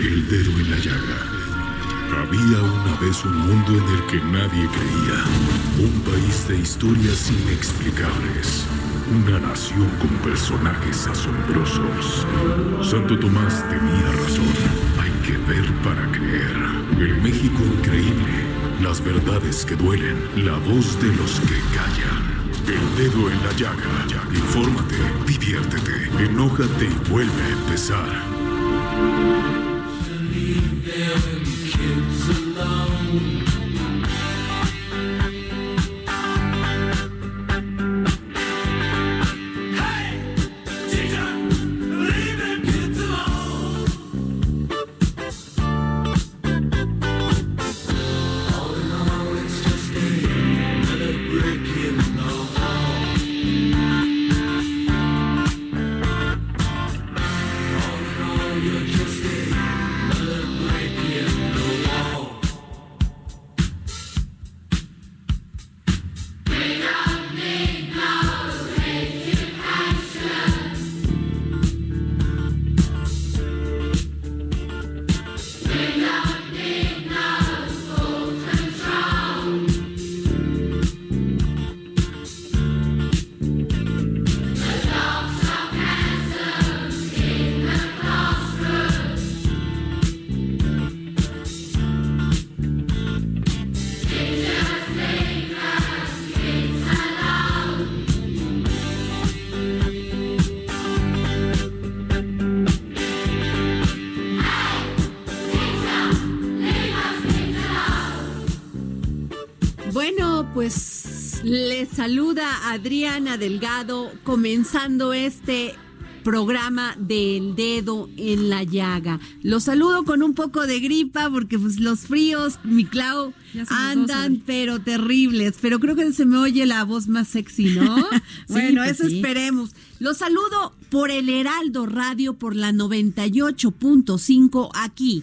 El dedo en la llaga. Había una vez un mundo en el que nadie creía. Un país de historias inexplicables. Una nación con personajes asombrosos. Santo Tomás tenía razón. Hay que ver para creer. El México increíble. Las verdades que duelen. La voz de los que callan. El dedo en la llaga. Infórmate, diviértete, enójate y vuelve a empezar. Pues les saluda Adriana Delgado, comenzando este programa del dedo en la llaga. Los saludo con un poco de gripa porque pues los fríos, mi Clau, andan pero terribles, pero creo que se me oye la voz más sexy, ¿no? Bueno, sí, pues eso esperemos. Los saludo por el Heraldo Radio, por la 98.5 aquí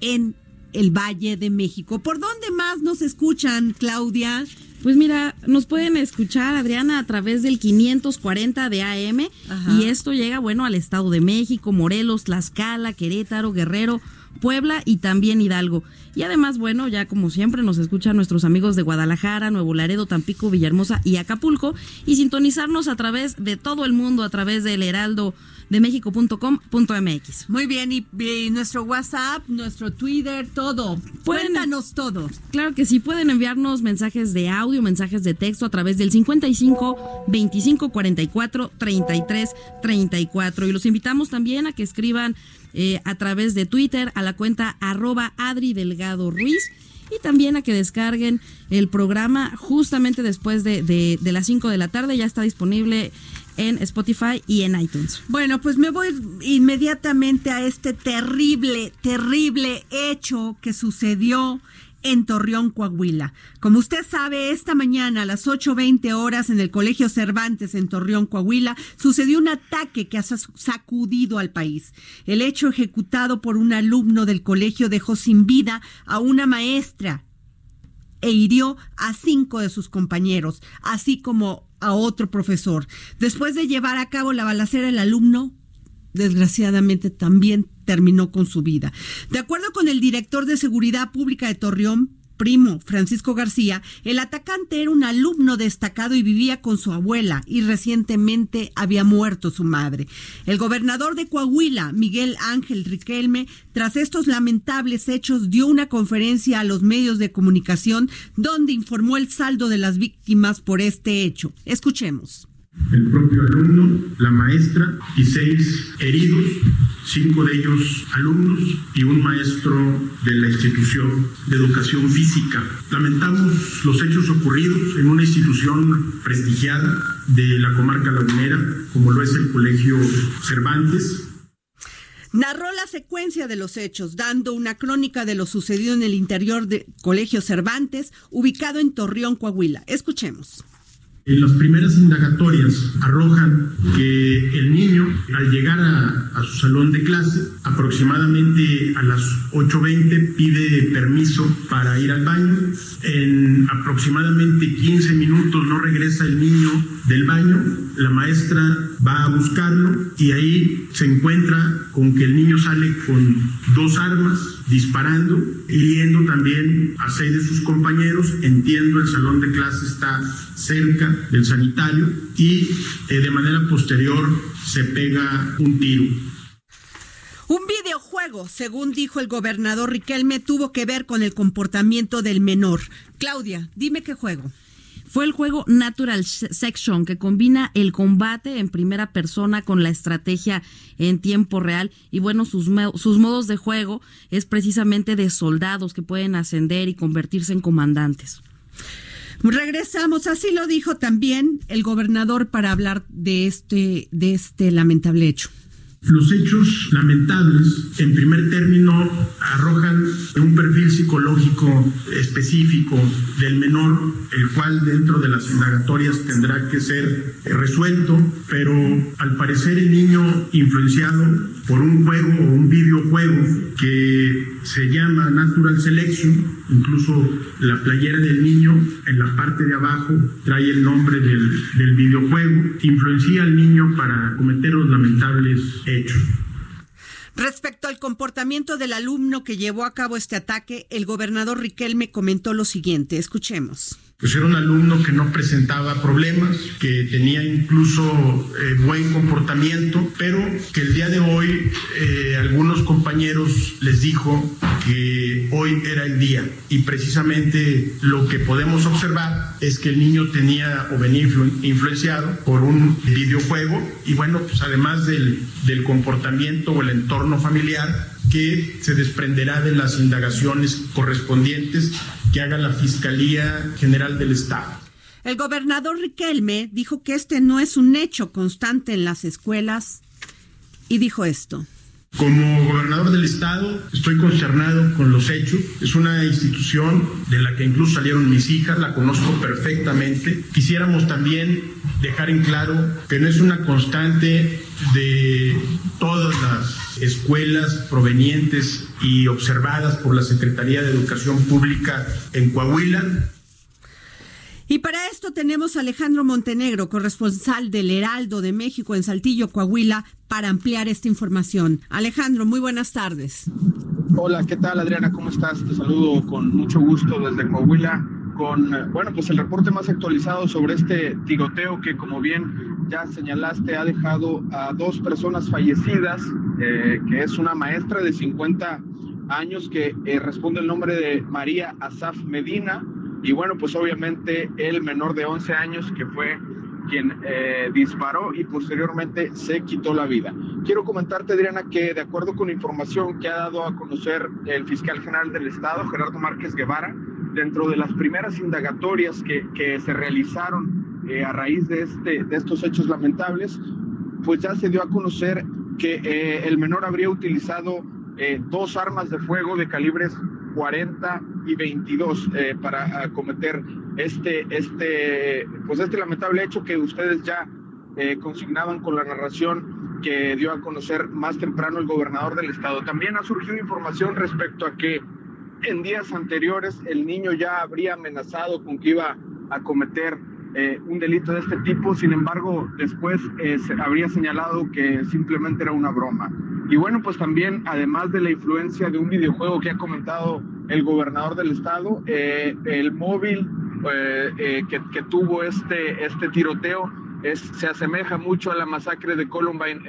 en el Valle de México. ¿Por dónde más nos escuchan, Claudia? Pues mira, nos pueden escuchar, Adriana, a través del 540 de AM. Ajá. Y esto llega, bueno, al Estado de México, Morelos, Tlaxcala, Querétaro, Guerrero, Puebla y también Hidalgo. Y además, bueno, ya como siempre nos escuchan nuestros amigos de Guadalajara, Nuevo Laredo, Tampico, Villahermosa y Acapulco, y sintonizarnos a través de todo el mundo, a través del heraldodemexico.com.mx. Muy bien, y nuestro WhatsApp, nuestro Twitter, todo. Cuéntanos todo. Claro que sí, pueden enviarnos mensajes de audio, mensajes de texto a través del 55 25 44 33 34. Y los invitamos también a que escriban a través de Twitter a la cuenta @AdriDelgadoRuiz, y también a que descarguen el programa justamente después de las 5 de la tarde. Ya está disponible en Spotify y en iTunes. Bueno, pues me voy inmediatamente a este terrible, terrible hecho que sucedió en Torreón, Coahuila. Como usted sabe, esta mañana a las 8:20 horas en el Colegio Cervantes en Torreón, Coahuila, sucedió un ataque que ha sacudido al país. El hecho, ejecutado por un alumno del colegio, dejó sin vida a una maestra e hirió a 5 de sus compañeros, así como a otro profesor. Después de llevar a cabo la balacera, el alumno desgraciadamente también terminó con su vida. De acuerdo con el director de Seguridad Pública de Torreón, Primo Francisco García, el atacante era un alumno destacado y vivía con su abuela, y recientemente había muerto su madre. El gobernador de Coahuila, Miguel Ángel Riquelme, tras estos lamentables hechos, dio una conferencia a los medios de comunicación donde informó el saldo de las víctimas por este hecho. Escuchemos. el propio alumno, la maestra y 6 heridos, 5 de ellos alumnos y un maestro de la institución de educación física. Lamentamos los hechos ocurridos en una institución prestigiada de la comarca lagunera, como lo es el Colegio Cervantes. Narró la secuencia de los hechos, dando una crónica de lo sucedido en el interior del Colegio Cervantes, ubicado en Torreón, Coahuila. Escuchemos. Las primeras indagatorias arrojan que el niño, al llegar a su salón de clase, aproximadamente a las 8:20 pide permiso para ir al baño. En aproximadamente 15 minutos no regresa el niño del baño. La maestra va a buscarlo y ahí se encuentra con que el niño sale con 2 armas. Disparando, hiriendo también a 6 de sus compañeros. Entiendo, el salón de clase está cerca del sanitario y de manera posterior se pega un tiro. Un videojuego, según dijo el gobernador Riquelme, tuvo que ver con el comportamiento del menor. Claudia, dime qué juego. Fue el juego Natural Selection, que combina el combate en primera persona con la estrategia en tiempo real. Y bueno, sus modos de juego es precisamente de soldados que pueden ascender y convertirse en comandantes. Regresamos, así lo dijo también el gobernador para hablar de este lamentable hecho. Los hechos lamentables, en primer término, arrojan un perfil psicológico específico del menor, el cual dentro de las indagatorias tendrá que ser resuelto, pero al parecer el niño, influenciado por un juego o un videojuego que se llama Natural Selection, incluso la playera del niño en la parte de abajo trae el nombre del videojuego, influencia al niño para cometer los lamentables hechos. Respecto al comportamiento del alumno que llevó a cabo este ataque, el gobernador Riquelme comentó lo siguiente. Escuchemos. Pues era un alumno que no presentaba problemas, que tenía incluso buen comportamiento, pero que el día de hoy algunos compañeros les dijo que hoy era el día. Y precisamente lo que podemos observar es que el niño tenía o venía influenciado por un videojuego y bueno, pues además del comportamiento o el entorno familiar que se desprenderá de las indagaciones correspondientes que haga la Fiscalía General del Estado. El gobernador Riquelme dijo que este no es un hecho constante en las escuelas y dijo esto. Como gobernador del estado estoy consternado con los hechos. Es una institución de la que incluso salieron mis hijas, la conozco perfectamente. Quisiéramos también dejar en claro que no es una constante de todas las escuelas provenientes y observadas por la Secretaría de Educación Pública en Coahuila. Y para esto tenemos a Alejandro Montenegro, corresponsal del Heraldo de México en Saltillo, Coahuila, para ampliar esta información. Alejandro, muy buenas tardes. Hola, ¿qué tal, Adriana? ¿Cómo estás? Te saludo con mucho gusto desde Coahuila con, pues el reporte más actualizado sobre este tiroteo que, como bien ya señalaste, ha dejado a 2 personas fallecidas, que es una maestra de 50 años que responde el nombre de María Asaf Medina. Y bueno, pues obviamente el menor de 11 años que fue quien disparó y posteriormente se quitó la vida. Quiero comentarte, Adriana, que de acuerdo con información que ha dado a conocer el fiscal general del estado, Gerardo Márquez Guevara, dentro de las primeras indagatorias que se realizaron a raíz de estos hechos lamentables, pues ya se dio a conocer que el menor habría utilizado 2 armas de fuego de calibres 40 y 22 para cometer este lamentable hecho que ustedes ya consignaban con la narración que dio a conocer más temprano el gobernador del estado. También ha surgido información respecto a que en días anteriores el niño ya habría amenazado con que iba a cometer un delito de este tipo, sin embargo después se habría señalado que simplemente era una broma. Y bueno, pues también, además de la influencia de un videojuego que ha comentado el gobernador del estado, el móvil que tuvo este tiroteo se asemeja mucho a la masacre de Columbine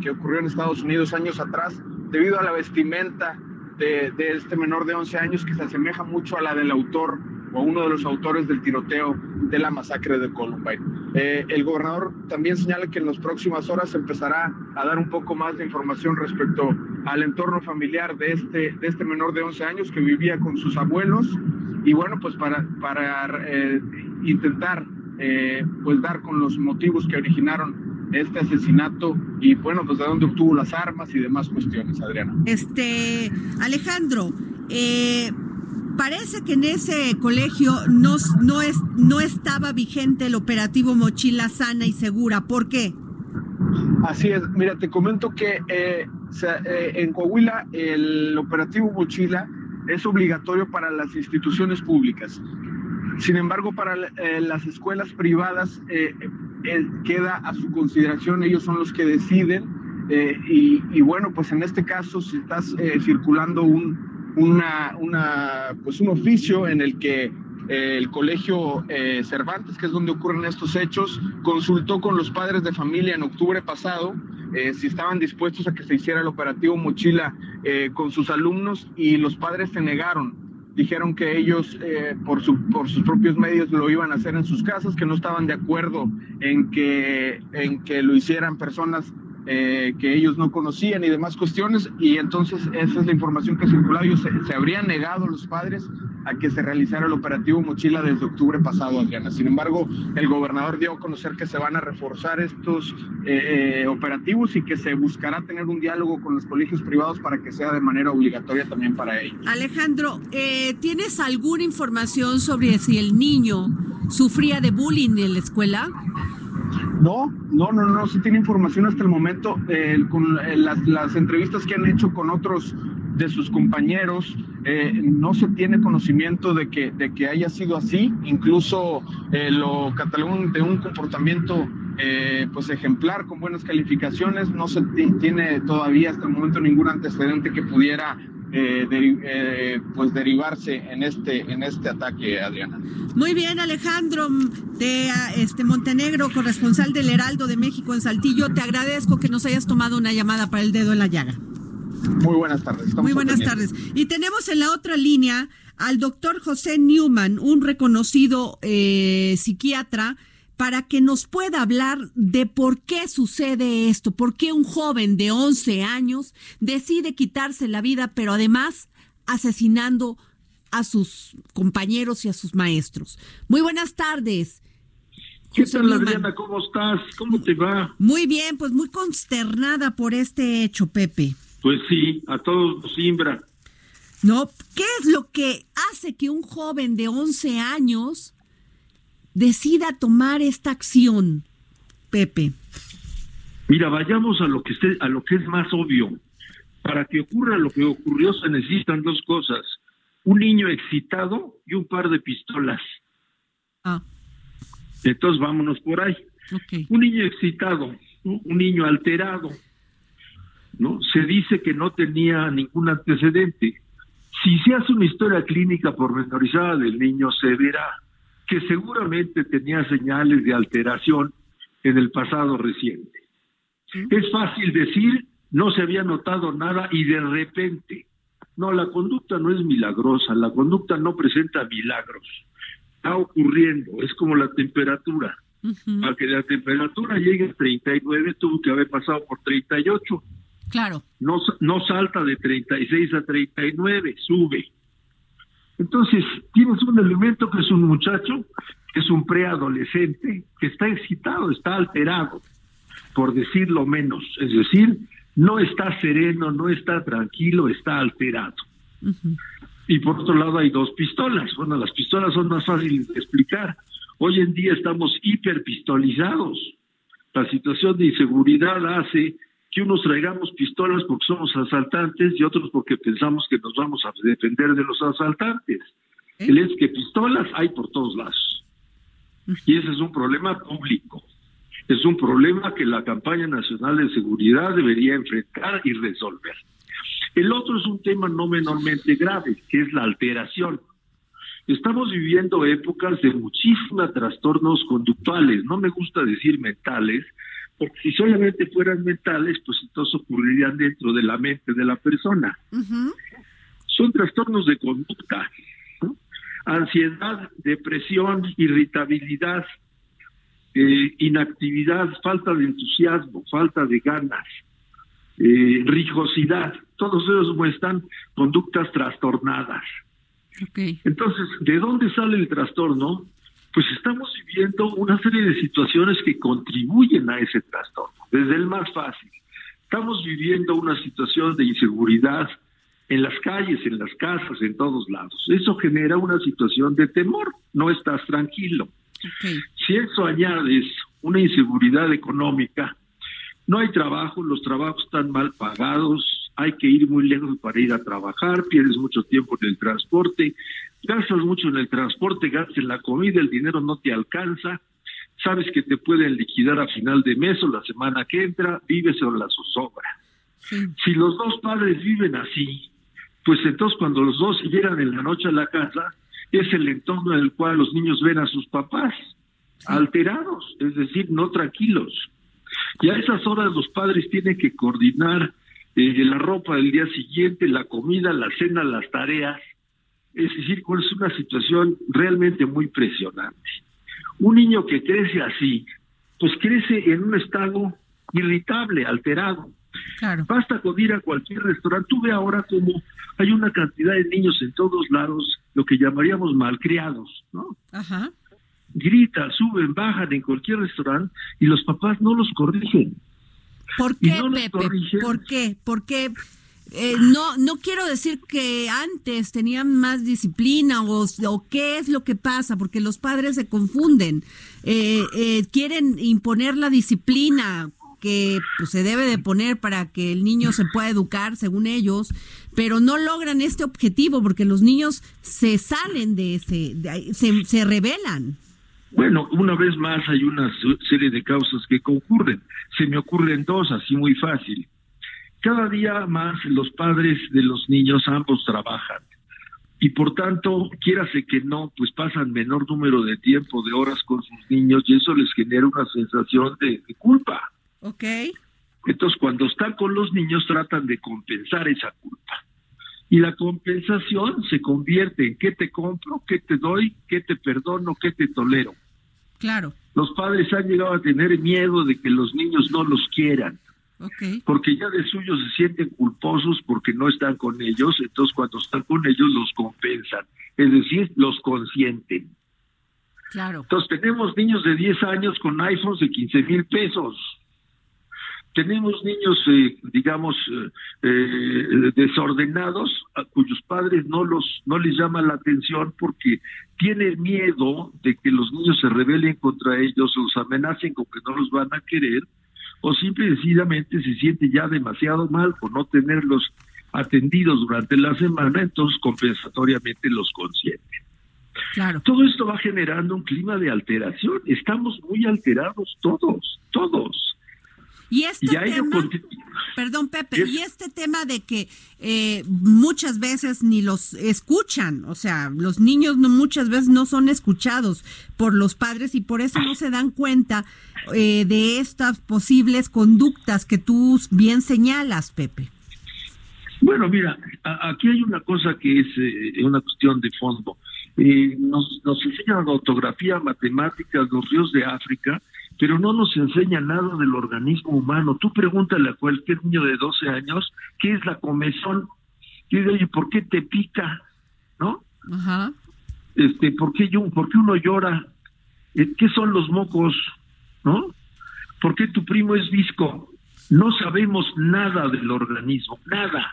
que ocurrió en Estados Unidos años atrás, debido a la vestimenta de este menor de 11 años que se asemeja mucho a la del autor o uno de los autores del tiroteo de la masacre de Columbine. El gobernador también señala que en las próximas horas empezará a dar un poco más de información respecto al entorno familiar de este menor de 11 años que vivía con sus abuelos, y bueno, pues para intentar pues dar con los motivos que originaron este asesinato y bueno, pues de dónde obtuvo las armas y demás cuestiones, Adriana. Alejandro, parece que en ese colegio no estaba vigente el operativo Mochila Sana y Segura. ¿Por qué? Así es. Mira, te comento que en Coahuila el operativo Mochila es obligatorio para las instituciones públicas. Sin embargo, para las escuelas privadas queda a su consideración. Ellos son los que deciden. Y bueno, pues en este caso, si estás circulando un oficio en el que el Colegio Cervantes, que es donde ocurren estos hechos, consultó con los padres de familia en octubre pasado si estaban dispuestos a que se hiciera el operativo Mochila con sus alumnos, y los padres se negaron. Dijeron que ellos por sus propios medios lo iban a hacer en sus casas, que no estaban de acuerdo en que lo hicieran personas que ellos no conocían y demás cuestiones, y entonces esa es la información que circulaba. Ellos se habrían negado los padres a que se realizara el operativo Mochila desde octubre pasado, Adriana. Sin embargo, el gobernador dio a conocer que se van a reforzar estos operativos y que se buscará tener un diálogo con los colegios privados para que sea de manera obligatoria también para ellos. Alejandro, ¿tienes alguna información sobre si el niño sufría de bullying en la escuela? No se tiene información hasta el momento. Con las entrevistas que han hecho con otros de sus compañeros, no se tiene conocimiento de que haya sido así. Incluso lo catalogan de un comportamiento pues ejemplar, con buenas calificaciones. No se tiene todavía hasta el momento ningún antecedente que pudiera derivarse en este ataque, Adriana. Muy bien, Alejandro de Montenegro, corresponsal del Heraldo de México en Saltillo. Te agradezco que nos hayas tomado una llamada para El Dedo en la Llaga. Muy buenas tardes. Estamos Muy buenas tardes. Y tenemos en la otra línea al doctor José Newman, un reconocido psiquiatra, para que nos pueda hablar de por qué sucede esto, por qué un joven de 11 años decide quitarse la vida, pero además asesinando a sus compañeros y a sus maestros. Muy buenas tardes. ¿Qué tal, Adriana? ¿Cómo estás? ¿Cómo te va? Muy bien, pues muy consternada por este hecho, Pepe. Pues sí, a todos nos simbra. No, ¿qué es lo que hace que un joven de 11 años decida tomar esta acción, Pepe? Mira, vayamos a lo que es más obvio. Para que ocurra lo que ocurrió se necesitan dos cosas: un niño excitado y un par de pistolas. Entonces vámonos por ahí. Okay. Un niño excitado, ¿no? Un niño alterado, ¿no? Se dice que no tenía ningún antecedente. Si se hace una historia clínica pormenorizada del niño, se verá que seguramente tenía señales de alteración en el pasado reciente. ¿Sí? Es fácil decir, no se había notado nada y de repente. No, la conducta no es milagrosa, la conducta no presenta milagros. Está ocurriendo, es como la temperatura. Uh-huh. Para que la temperatura llegue a 39, tuvo que haber pasado por 38. Claro. No salta de 36 a 39, sube. Entonces, tienes un elemento que es un muchacho, que es un preadolescente, que está excitado, está alterado, por decirlo menos. Es decir, no está sereno, no está tranquilo, está alterado. Uh-huh. Y por otro lado hay dos pistolas. Bueno, las pistolas son más fáciles de explicar. Hoy en día estamos hiperpistolizados. La situación de inseguridad hace que unos traigamos pistolas porque somos asaltantes y otros porque pensamos que nos vamos a defender de los asaltantes. ¿Eh? El es que pistolas hay por todos lados. Y ese es un problema público. Es un problema que la campaña nacional de seguridad debería enfrentar y resolver. El otro es un tema no menormente grave, que es la alteración. Estamos viviendo épocas de muchísimos trastornos conductuales, no me gusta decir mentales, porque si solamente fueran mentales, pues entonces ocurrirían dentro de la mente de la persona. Uh-huh. Son trastornos de conducta, ¿no? Ansiedad, depresión, irritabilidad, inactividad, falta de entusiasmo, falta de ganas, rijosidad, todos ellos muestran conductas trastornadas. Okay. Entonces, ¿de dónde sale el trastorno? Pues estamos viviendo una serie de situaciones que contribuyen a ese trastorno, desde el más fácil. Estamos viviendo una situación de inseguridad en las calles, en las casas, en todos lados. Eso genera una situación de temor, no estás tranquilo. Okay. Si eso añades una inseguridad económica, no hay trabajo, los trabajos están mal pagados, hay que ir muy lejos para ir a trabajar, pierdes mucho tiempo en el transporte, gastas mucho en el transporte, gastas en la comida, el dinero no te alcanza, sabes que te pueden liquidar a final de mes o la semana que entra, vives en la zozobra. Sí. Si los dos padres viven así, pues entonces cuando los dos llegan en la noche a la casa, es el entorno en el cual los niños ven a sus papás, sí, alterados, es decir, no tranquilos. Y a esas horas los padres tienen que coordinar la ropa del día siguiente, la comida, la cena, las tareas. Es decir, es una situación realmente muy presionante. Un niño que crece así, pues crece en un estado irritable, alterado. Claro. Basta con ir a cualquier restaurante. Tú ve ahora como hay una cantidad de niños en todos lados, lo que llamaríamos malcriados, ¿no? Ajá. Gritan, suben, bajan en cualquier restaurante y los papás no los corrigen. ¿Por qué, Pepe? ¿Por qué? Porque no quiero decir que antes tenían más disciplina o qué es lo que pasa, porque los padres se confunden, quieren imponer la disciplina que pues, se debe de poner para que el niño se pueda educar según ellos, pero no logran este objetivo porque los niños se salen de ese, se rebelan. Bueno, una vez más hay una serie de causas que concurren. Se me ocurren dos, así muy fácil. Cada día más los padres de los niños ambos trabajan y por tanto, quiérase que no, pues pasan menor número de tiempo, de horas con sus niños y eso les genera una sensación de culpa. Okay. Entonces, cuando están con los niños tratan de compensar esa culpa. Y la compensación se convierte en qué te compro, qué te doy, qué te perdono, qué te tolero. Claro. Los padres han llegado a tener miedo de que los niños no los quieran. Okay. Porque ya de suyo se sienten culposos porque no están con ellos, entonces cuando están con ellos los compensan, es decir, los consienten. Claro. Entonces tenemos niños de 10 años con iPhones de 15,000 pesos. Tenemos niños, desordenados, a cuyos padres no les llama la atención porque tienen miedo de que los niños se rebelen contra ellos, los amenacen con que no los van a querer, o simple y sencillamente se siente ya demasiado mal por no tenerlos atendidos durante la semana, entonces compensatoriamente los consienten. Claro. Todo esto va generando un clima de alteración. Estamos muy alterados todos. Y este tema de que muchas veces ni los escuchan, o sea, los niños muchas veces no son escuchados por los padres y por eso no se dan cuenta de estas posibles conductas que tú bien señalas, Pepe. Bueno, mira, aquí hay una cosa que es una cuestión de fondo. Nos enseñan ortografía, matemáticas, los ríos de África, pero no nos enseña nada del organismo humano. Tú pregúntale a cualquier niño de 12 años qué es la comezón. Dice, oye, ¿por qué te pica? ¿No? Ajá. ¿Por qué uno llora? ¿Qué son los mocos? ¿No? ¿Por qué tu primo es visco? No sabemos nada del organismo, nada.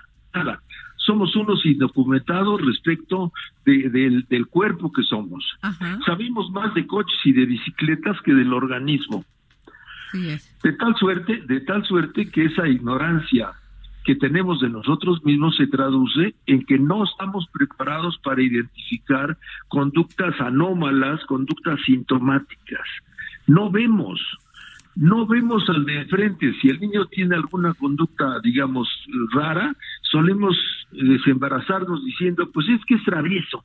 Somos unos indocumentados respecto del cuerpo que somos. Ajá. Sabemos más de coches y de bicicletas que del organismo. Sí es. De tal suerte que esa ignorancia que tenemos de nosotros mismos se traduce en que no estamos preparados para identificar conductas anómalas, conductas sintomáticas. No vemos al de frente. Si el niño tiene alguna conducta, digamos, rara, solemos desembarazarnos diciendo, pues es que es travieso.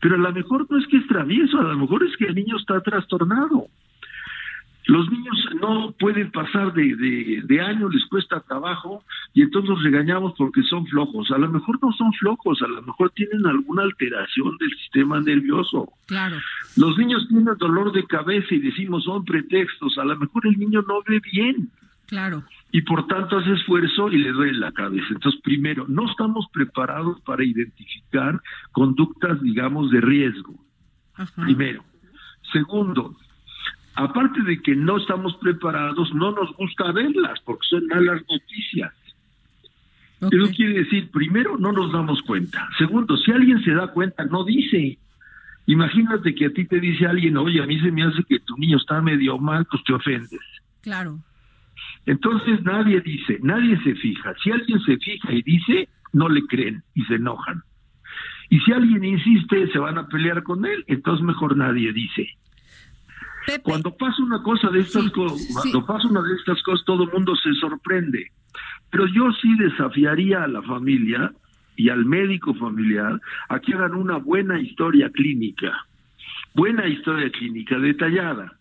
Pero a lo mejor no es que es travieso, a lo mejor es que el niño está trastornado. Los niños no pueden pasar de año, les cuesta trabajo y entonces los regañamos porque son flojos. A lo mejor no son flojos, a lo mejor tienen alguna alteración del sistema nervioso. Claro. Los niños tienen dolor de cabeza y decimos son pretextos. A lo mejor el niño no ve bien. Claro. Y por tanto hace esfuerzo y le duele la cabeza. Entonces, primero, no estamos preparados para identificar conductas, digamos, de riesgo. Ajá. Primero. Segundo, aparte de que no estamos preparados, no nos gusta verlas porque son malas noticias. Okay. Eso quiere decir, primero, no nos damos cuenta. Segundo, si alguien se da cuenta, no dice. Imagínate que a ti te dice alguien, oye, a mí se me hace que tu niño está medio mal, pues te ofendes. Claro. Entonces nadie dice, nadie se fija. Si alguien se fija y dice, no le creen y se enojan. Y si alguien insiste, se van a pelear con él, entonces mejor nadie dice. Pepe. Cuando pasa una cosa de estas pasa una de estas cosas, todo el mundo se sorprende. Pero yo sí desafiaría a la familia y al médico familiar a que hagan una buena historia clínica detallada.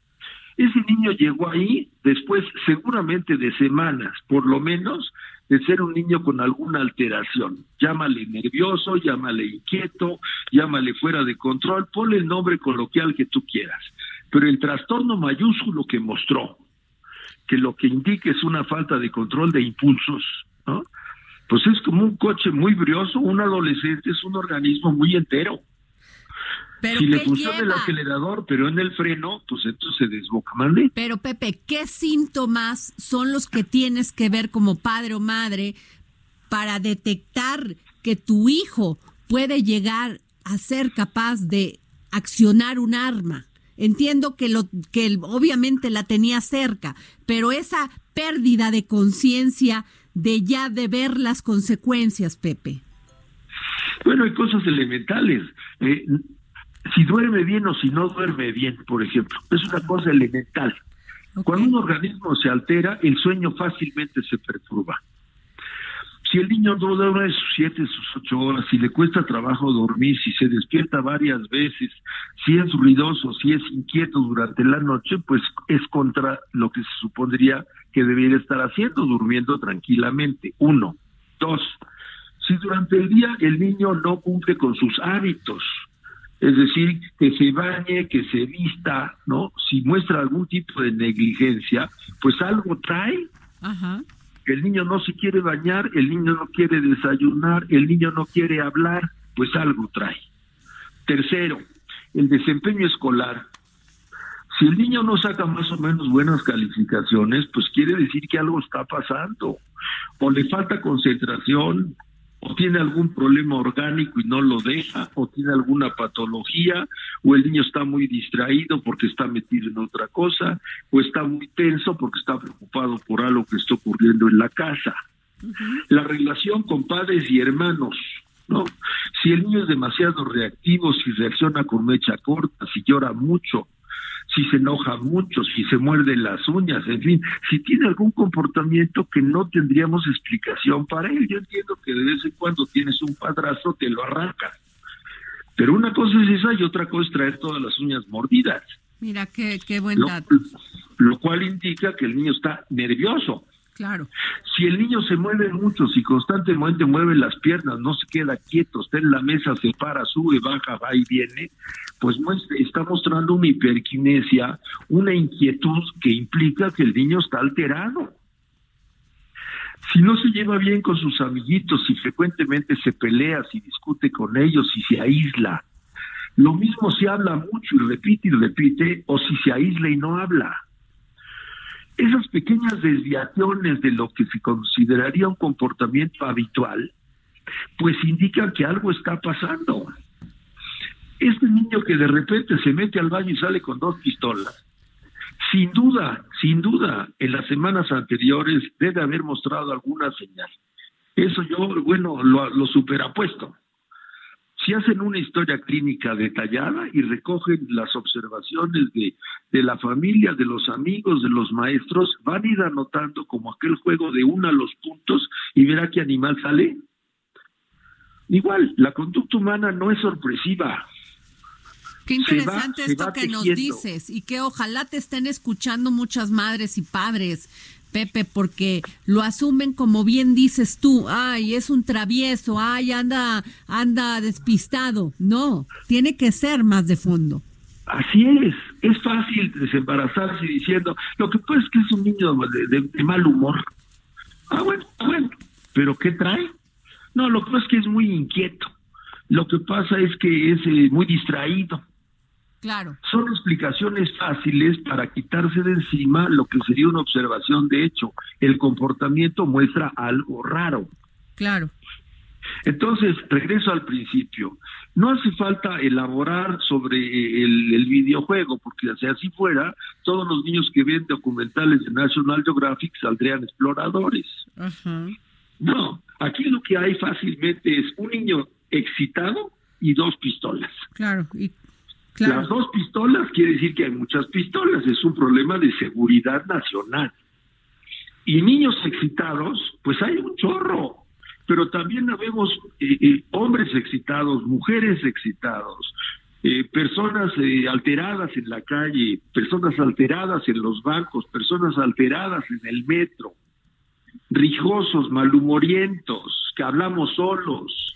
Ese niño llegó ahí después seguramente de semanas, por lo menos, de ser un niño con alguna alteración. Llámale nervioso, llámale inquieto, llámale fuera de control, ponle el nombre coloquial que tú quieras. Pero el trastorno mayúsculo que mostró, que lo que indica es una falta de control de impulsos, ¿no? Pues es como un coche muy brioso, un adolescente es un organismo muy entero. Si le funciona el acelerador, pero en el freno, pues entonces se desboca, ¿mande? Pero Pepe, ¿qué síntomas son los que tienes que ver como padre o madre para detectar que tu hijo puede llegar a ser capaz de accionar un arma? Entiendo que obviamente la tenía cerca, pero esa pérdida de conciencia de ya de ver las consecuencias, Pepe. Bueno, hay cosas elementales. Si duerme bien o si no duerme bien, por ejemplo, es una cosa elemental. Okay. Cuando un organismo se altera, el sueño fácilmente se perturba. Si el niño no duerme sus 7, sus 8 horas, si le cuesta trabajo dormir, si se despierta varias veces, si es ruidoso, si es inquieto durante la noche, pues es contra lo que se supondría que debiera estar haciendo, durmiendo tranquilamente. 1. 2. Si durante el día el niño no cumple con sus hábitos, es decir, que se bañe, que se vista, ¿no? Si muestra algún tipo de negligencia, pues algo trae. Ajá. El niño no se quiere bañar, el niño no quiere desayunar, el niño no quiere hablar, pues algo trae. 3. El desempeño escolar. Si el niño no saca más o menos buenas calificaciones, pues quiere decir que algo está pasando. O le falta concentración, o tiene algún problema orgánico y no lo deja, o tiene alguna patología, o el niño está muy distraído porque está metido en otra cosa, o está muy tenso porque está preocupado por algo que está ocurriendo en la casa. Uh-huh. La relación con padres y hermanos, ¿no? Si el niño es demasiado reactivo, si reacciona con mecha corta, si llora mucho, si se enoja mucho, si se muerde las uñas, en fin, si tiene algún comportamiento que no tendríamos explicación para él. Yo entiendo que de vez en cuando tienes un padrastro, te lo arranca. Pero una cosa es esa y otra cosa es traer todas las uñas mordidas. Mira, qué buen dato. Lo cual indica que el niño está nervioso. Claro. Si el niño se mueve mucho, si constantemente mueve las piernas, no se queda quieto, está en la mesa, se para, sube, baja, va y viene, pues está mostrando una hiperquinesia, una inquietud que implica que el niño está alterado. Si no se lleva bien con sus amiguitos, si frecuentemente se pelea, si discute con ellos, si se aísla. Lo mismo si habla mucho y repite, o si se aísla y no habla. Esas pequeñas desviaciones de lo que se consideraría un comportamiento habitual, pues indican que algo está pasando. Este niño que de repente se mete al baño y sale con 2 pistolas, sin duda, en las semanas anteriores debe haber mostrado alguna señal. Eso yo, lo superapuesto. Si hacen una historia clínica detallada y recogen las observaciones de la familia, de los amigos, de los maestros, van a ir anotando como aquel juego de 1 a los puntos y verá qué animal sale. Igual, la conducta humana no es sorpresiva. Qué interesante esto que nos dices, y que ojalá te estén escuchando muchas madres y padres, Pepe, porque lo asumen como bien dices tú, ay, es un travieso, ay, anda despistado. No, tiene que ser más de fondo. Así es fácil desembarazarse diciendo, lo que pasa es que es un niño de mal humor. Ah, bueno, ¿pero qué trae? No, lo que pasa es que es muy inquieto, lo que pasa es que es muy distraído. Claro. Son explicaciones fáciles para quitarse de encima lo que sería una observación de hecho. El comportamiento muestra algo raro. Claro. Entonces, regreso al principio. No hace falta elaborar sobre el videojuego, porque si así fuera, todos los niños que ven documentales de National Geographic saldrían exploradores. Uh-huh. No, aquí lo que hay fácilmente es un niño excitado y dos pistolas. Claro, claro. Las dos pistolas quiere decir que hay muchas pistolas, es un problema de seguridad nacional. Y niños excitados, pues hay un chorro. Pero también habemos hombres excitados, mujeres excitados, personas alteradas en la calle, personas alteradas en los bancos, personas alteradas en el metro, rijosos, malhumorientos, que hablamos solos,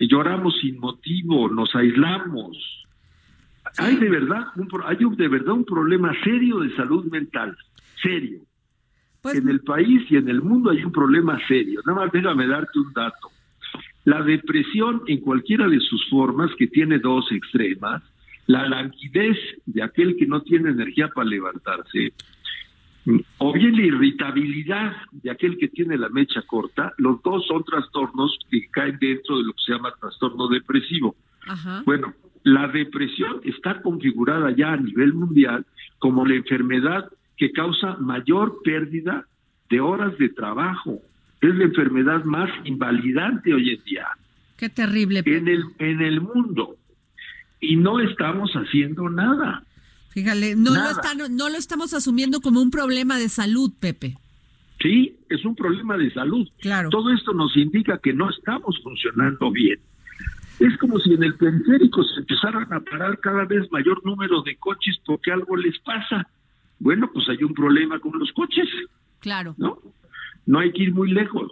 lloramos sin motivo, nos aislamos. Sí. Hay de verdad un problema serio de salud mental, serio. Pues, en el país y en el mundo hay un problema serio. Nada más déjame darte un dato. La depresión en cualquiera de sus formas, que tiene dos extremas, la languidez de aquel que no tiene energía para levantarse, o bien la irritabilidad de aquel que tiene la mecha corta, los dos son trastornos que caen dentro de lo que se llama trastorno depresivo. Ajá. Bueno, la depresión está configurada ya a nivel mundial como la enfermedad que causa mayor pérdida de horas de trabajo. Es la enfermedad más invalidante hoy en día. Qué terrible. En el mundo. Y no estamos haciendo nada. Fíjale, no lo estamos asumiendo como un problema de salud, Pepe. Sí, es un problema de salud. Claro. Todo esto nos indica que no estamos funcionando bien. Es como si en el periférico se empezaran a parar cada vez mayor número de coches porque algo les pasa. Bueno, pues hay un problema con los coches. Claro. No hay que ir muy lejos.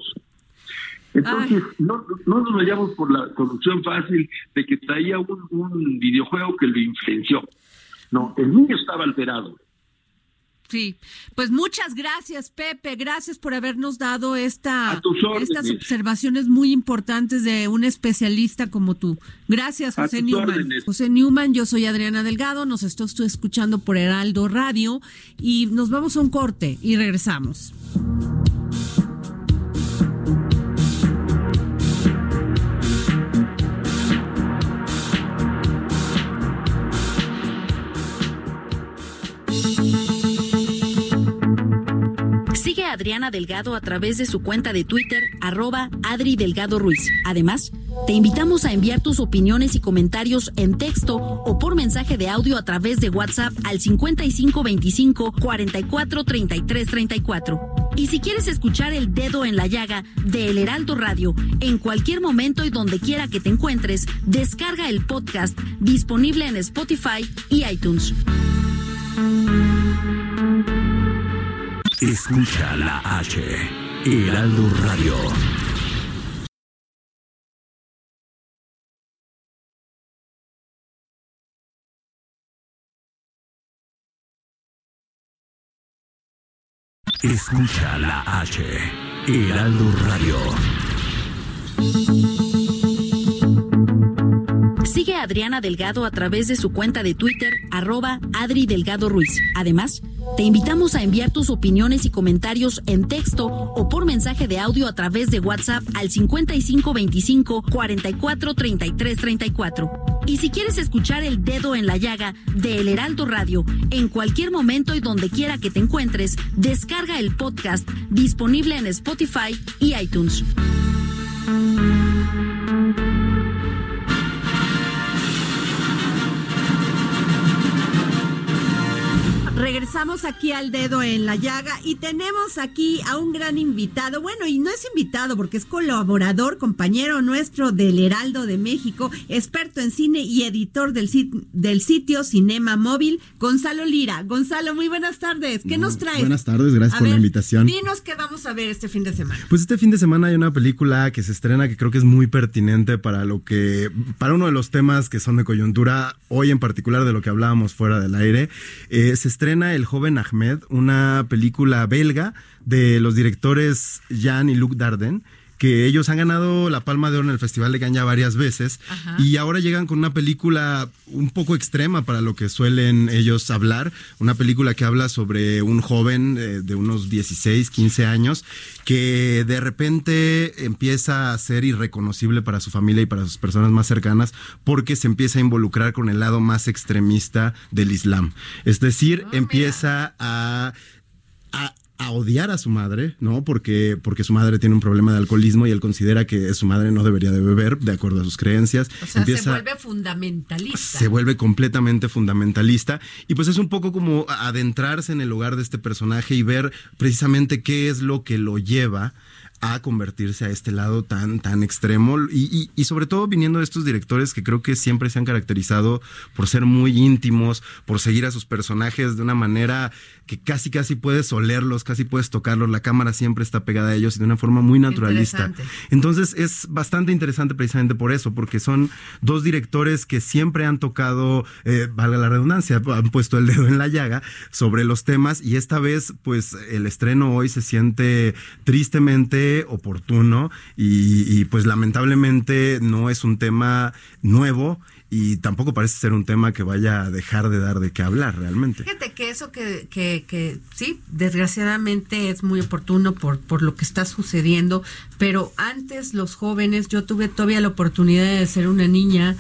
Entonces, no nos vayamos por la corrupción fácil de que traía un videojuego que lo influenció. No, el niño estaba alterado. Sí, pues muchas gracias, Pepe, gracias por habernos dado estas observaciones muy importantes de un especialista como tú. Gracias, José Newman. Órdenes. José Newman, yo soy Adriana Delgado, nos estoy escuchando por Heraldo Radio y nos vamos a un corte y regresamos. Sigue a Adriana Delgado a través de su cuenta de Twitter, @AdriDelgadoRuiz. Además, te invitamos a enviar tus opiniones y comentarios en texto o por mensaje de audio a través de WhatsApp al 5525-443334. Y si quieres escuchar El Dedo en la Llaga de El Heraldo Radio, en cualquier momento y donde quiera que te encuentres, descarga el podcast disponible en Spotify y iTunes. Escucha la H, Heraldo Radio. Escucha la H, Heraldo Radio. Sigue a Adriana Delgado a través de su cuenta de Twitter, @AdriDelgadoRuiz. Además, te invitamos a enviar tus opiniones y comentarios en texto o por mensaje de audio a través de WhatsApp al 5525-443334. Y si quieres escuchar El Dedo en la Llaga de El Heraldo Radio, en cualquier momento y donde quiera que te encuentres, descarga el podcast disponible en Spotify y iTunes. Regresamos aquí al Dedo en la Llaga y tenemos aquí a un gran invitado. Bueno, y no es invitado porque es colaborador, compañero nuestro del Heraldo de México, experto en cine y editor del sitio Cinema Móvil, Gonzalo Lira. Gonzalo, muy buenas tardes. ¿Qué nos traes? Buenas tardes, gracias por la invitación. Dinos qué vamos a ver este fin de semana. Pues este fin de semana hay una película que se estrena que creo que es muy pertinente para uno de los temas que son de coyuntura, hoy en particular de lo que hablábamos fuera del aire. Se estrena El joven Ahmed, una película belga de los directores Jan y Luc Dardenne, que ellos han ganado la Palma de Oro en el Festival de Cannes ya varias veces. Ajá. Y ahora llegan con una película un poco extrema para lo que suelen ellos hablar, una película que habla sobre un joven de unos 16, 15 años que de repente empieza a ser irreconocible para su familia y para sus personas más cercanas porque se empieza a involucrar con el lado más extremista del Islam. Es decir, empieza a odiar a su madre, ¿no? Porque su madre tiene un problema de alcoholismo y él considera que su madre no debería de beber, de acuerdo a sus creencias. O sea, se vuelve fundamentalista. Se vuelve completamente fundamentalista. Y pues es un poco como adentrarse en el hogar de este personaje y ver precisamente qué es lo que lo lleva a convertirse a este lado tan extremo y sobre todo viniendo de estos directores que creo que siempre se han caracterizado por ser muy íntimos, por seguir a sus personajes de una manera que casi puedes olerlos, casi puedes tocarlos, la cámara siempre está pegada a ellos y de una forma muy naturalista. Entonces es bastante interesante precisamente por eso, porque son dos directores que siempre han tocado, valga la redundancia, han puesto el dedo en la llaga sobre los temas y esta vez pues el estreno hoy se siente tristemente oportuno y pues lamentablemente no es un tema nuevo y tampoco parece ser un tema que vaya a dejar de dar de qué hablar realmente. Fíjate que eso que sí, desgraciadamente es muy oportuno por lo que está sucediendo, pero antes los jóvenes, yo tuve todavía la oportunidad de ser una niña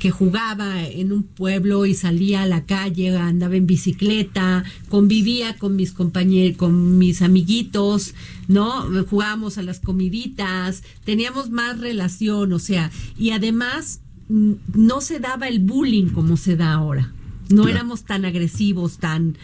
que jugaba en un pueblo y salía a la calle, andaba en bicicleta, convivía con mis compañeros, con mis amiguitos, ¿no? Jugábamos a las comiditas, teníamos más relación, o sea, y además no se daba el bullying como se da ahora. No éramos tan agresivos, tan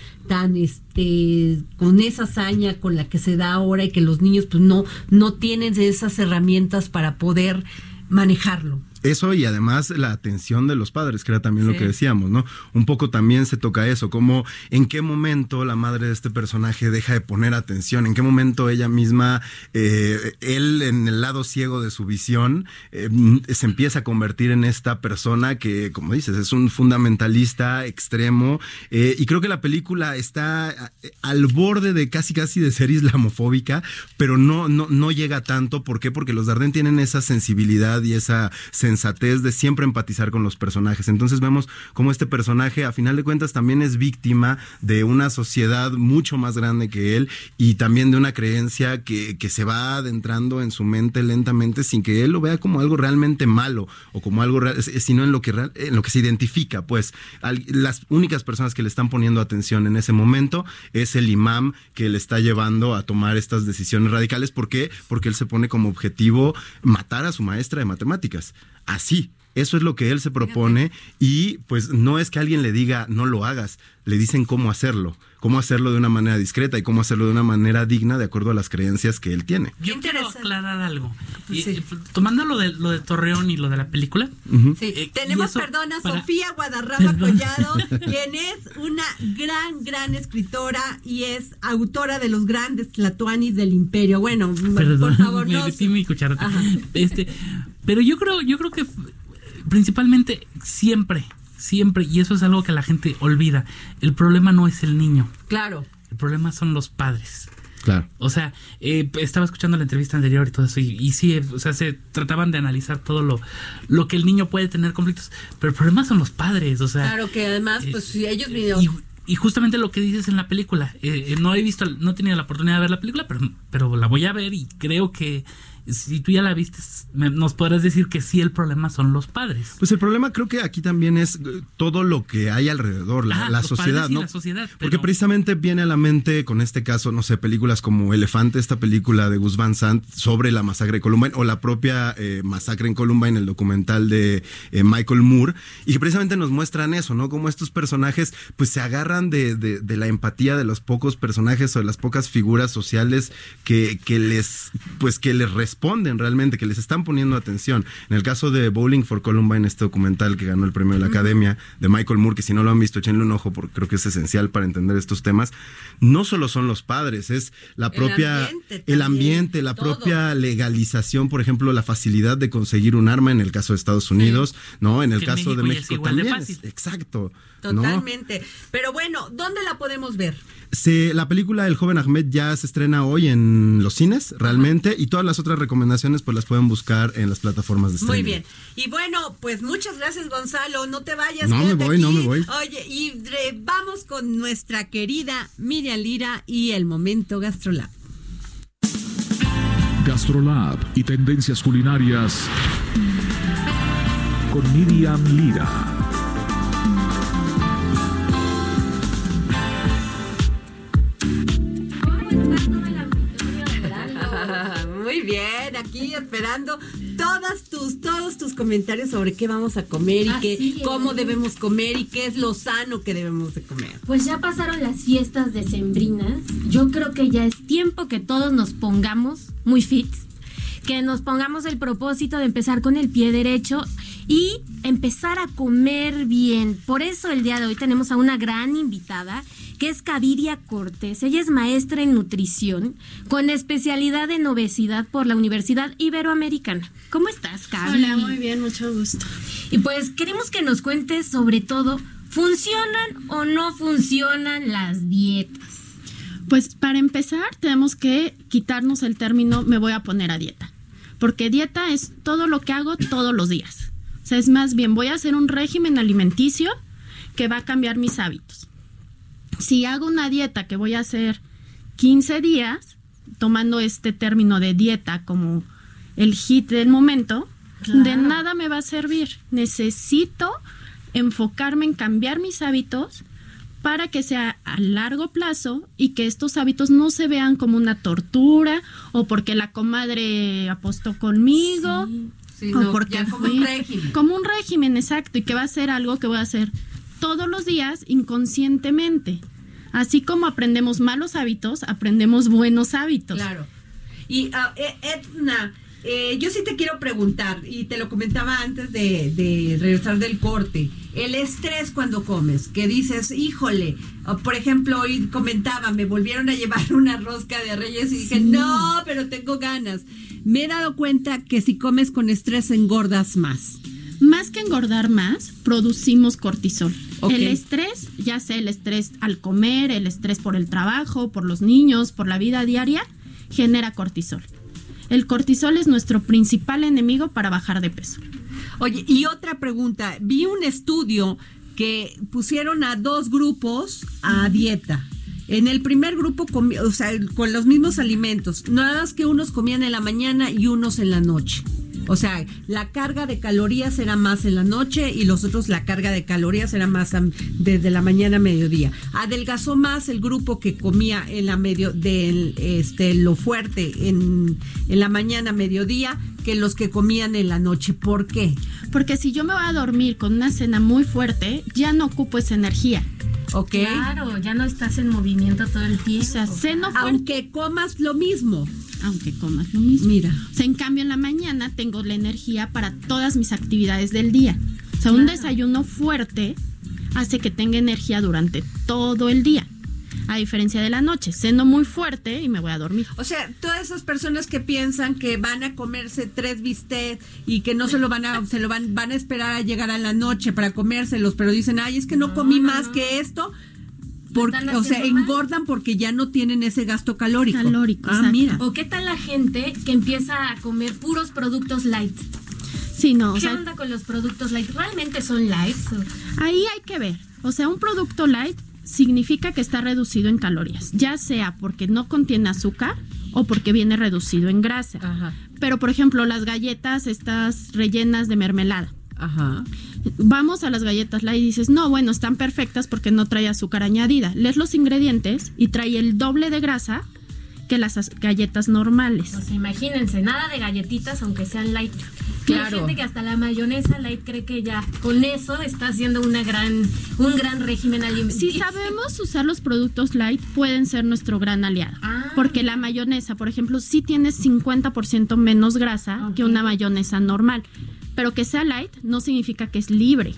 con esa hazaña con la que se da ahora y que los niños pues no tienen esas herramientas para poder manejarlo. Eso y además la atención de los padres, que era también lo que decíamos, ¿no? Un poco también se toca eso, como en qué momento la madre de este personaje deja de poner atención, en qué momento ella misma, él en el lado ciego de su visión, se empieza a convertir en esta persona que, como dices, es un fundamentalista extremo, y creo que la película está al borde de casi de ser islamofóbica, pero no llega tanto. ¿Por qué? Porque los Dardenne tienen esa sensibilidad y esa sensatez de siempre empatizar con los personajes. Entonces vemos cómo este personaje a final de cuentas también es víctima de una sociedad mucho más grande que él y también de una creencia que se va adentrando en su mente lentamente sin que él lo vea como algo realmente malo o como algo real, sino en lo que se identifica. Pues las únicas personas que le están poniendo atención en ese momento es el imán que le está llevando a tomar estas decisiones radicales. ¿Por qué? Porque él se pone como objetivo matar a su maestra de matemáticas. Así, eso es lo que él se propone y pues no es que alguien le diga no lo hagas, le dicen cómo hacerlo de una manera discreta y cómo hacerlo de una manera digna de acuerdo a las creencias que él tiene. Yo quiero aclarar algo. Sí. Tomando lo de Torreón y lo de la película. Uh-huh. Sí. Tenemos, Sofía Guadarrama Collado, quien es una gran escritora y es autora de Los Grandes Tlatoanis del Imperio. Bueno, por favor, no. Pero yo creo que principalmente siempre, y eso es algo que la gente olvida, el problema no es el niño. Claro. El problema son los padres. Claro. O sea, estaba escuchando la entrevista anterior y todo eso, y sí, o sea, se trataban de analizar todo lo que el niño puede tener conflictos, pero el problema son los padres, o sea. Claro, que además, pues si ellos y justamente lo que dices en la película, no he tenido la oportunidad de ver la película, pero la voy a ver y creo que si tú ya la viste, nos podrás decir que sí, el problema son los padres. Pues el problema creo que aquí también es todo lo que hay alrededor, la sociedad, ¿no? La sociedad, pero... Porque precisamente viene a la mente con este caso, no sé, películas como Elefante, esta película de Gus Van Sant sobre la masacre de Columbine, o la propia masacre en Columbine, el documental de Michael Moore, y precisamente nos muestran eso, ¿no? Como estos personajes pues se agarran de la empatía de los pocos personajes o de las pocas figuras sociales que les responden realmente, que les están poniendo atención. En el caso de Bowling for Columbine, este documental que ganó el premio de la Academia, de Michael Moore, que si no lo han visto, échenle un ojo porque creo que es esencial para entender estos temas. No solo son los padres, es la propia, el ambiente, la propia legalización, por ejemplo, la facilidad de conseguir un arma en el caso de Estados Unidos, sí, ¿no? En el caso de México también es fácil. Exacto. Totalmente. ¿No? Pero bueno, ¿dónde la podemos ver? La película El joven Ahmed ya se estrena hoy en los cines, realmente, y todas las otras recomendaciones pues las pueden buscar en las plataformas de streaming. Muy bien. Y bueno, pues muchas gracias, Gonzalo. No te vayas. No me voy. Oye, y vamos con nuestra querida Miriam Lira y el momento Gastrolab. Gastrolab y tendencias culinarias con Miriam Lira. Muy bien, aquí esperando todos tus comentarios sobre qué vamos a comer y cómo debemos comer y qué es lo sano que debemos de comer. Pues ya pasaron las fiestas decembrinas. Yo creo que ya es tiempo que todos nos pongamos muy fits, que nos pongamos el propósito de empezar con el pie derecho y empezar a comer bien. Por eso el día de hoy tenemos a una gran invitada, que es Cabiria Cortés. Ella es maestra en nutrición con especialidad en obesidad por la Universidad Iberoamericana. ¿Cómo estás, Cabi? Hola, muy bien, mucho gusto. Y pues queremos que nos cuentes sobre todo, ¿funcionan o no funcionan las dietas? Pues para empezar tenemos que quitarnos el término me voy a poner a dieta, porque dieta es todo lo que hago todos los días. O sea, es más bien voy a hacer un régimen alimenticio que va a cambiar mis hábitos. Si hago una dieta que voy a hacer 15 días, tomando este término de dieta como el hit del momento, claro, de nada me va a servir. Necesito enfocarme en cambiar mis hábitos para que sea a largo plazo y que estos hábitos no se vean como una tortura o porque la comadre apostó conmigo. Sí, o no, porque un régimen. Como un régimen, exacto, y que va a ser algo que voy a hacer todos los días inconscientemente. Así como aprendemos malos hábitos, aprendemos buenos hábitos. Claro. Y Edna, yo sí te quiero preguntar, y te lo comentaba antes de regresar del corte, el estrés cuando comes, que dices, híjole, por ejemplo, hoy comentaba, me volvieron a llevar una rosca de Reyes y dije, sí, no, pero tengo ganas. Me he dado cuenta que si comes con estrés engordas más. Más que engordar más, producimos cortisol. Okay. El estrés, ya sea el estrés al comer, el estrés por el trabajo, por los niños, por la vida diaria, genera cortisol. El cortisol es nuestro principal enemigo para bajar de peso. Oye, y otra pregunta. Vi un estudio que pusieron a dos grupos a dieta. En el primer grupo, con los mismos alimentos. Nada más que unos comían en la mañana y unos en la noche. O sea, la carga de calorías era más en la noche y los otros la carga de calorías era más desde la mañana a mediodía. Adelgazó más el grupo que comía en la lo fuerte en la mañana, mediodía, que los que comían en la noche. ¿Por qué? Porque si yo me voy a dormir con una cena muy fuerte, ya no ocupo esa energía. Okay. Claro, ya no estás en movimiento todo el tiempo. O sea, ceno fuerte. Aunque comas lo mismo. Mira. O sea, en cambio en la mañana tengo la energía para todas mis actividades del día. O sea, claro, un desayuno fuerte hace que tenga energía durante todo el día. A diferencia de la noche, ceno muy fuerte y me voy a dormir. O sea, todas esas personas que piensan que van a comerse 3 bistecs y que no se lo van a esperar a llegar a la noche para comérselos, pero dicen, ay, es que no comí más que esto, porque, o sea, engordan porque ya no tienen ese gasto calórico. Ah, exacto. Mira. O qué tal la gente que empieza a comer puros productos light. Sí, no. ¿Qué onda con los productos light? ¿Realmente son light? Ahí hay que ver. O sea, un producto light significa que está reducido en calorías, ya sea porque no contiene azúcar o porque viene reducido en grasa. Ajá. Pero, por ejemplo, las galletas estas rellenas de mermelada. Ajá. Vamos a las galletas light y dices, no, bueno, están perfectas porque no trae azúcar añadida. Lees los ingredientes y trae el doble de grasa que las galletas normales. Pues imagínense, nada de galletitas aunque sean light. Claro. Hay gente que hasta la mayonesa light cree que ya con eso está haciendo un gran régimen alimenticio. Si sabemos usar los productos light, pueden ser nuestro gran aliado. Ah, porque la mayonesa, por ejemplo, sí tiene 50% menos grasa que una mayonesa normal. Pero que sea light no significa que es libre.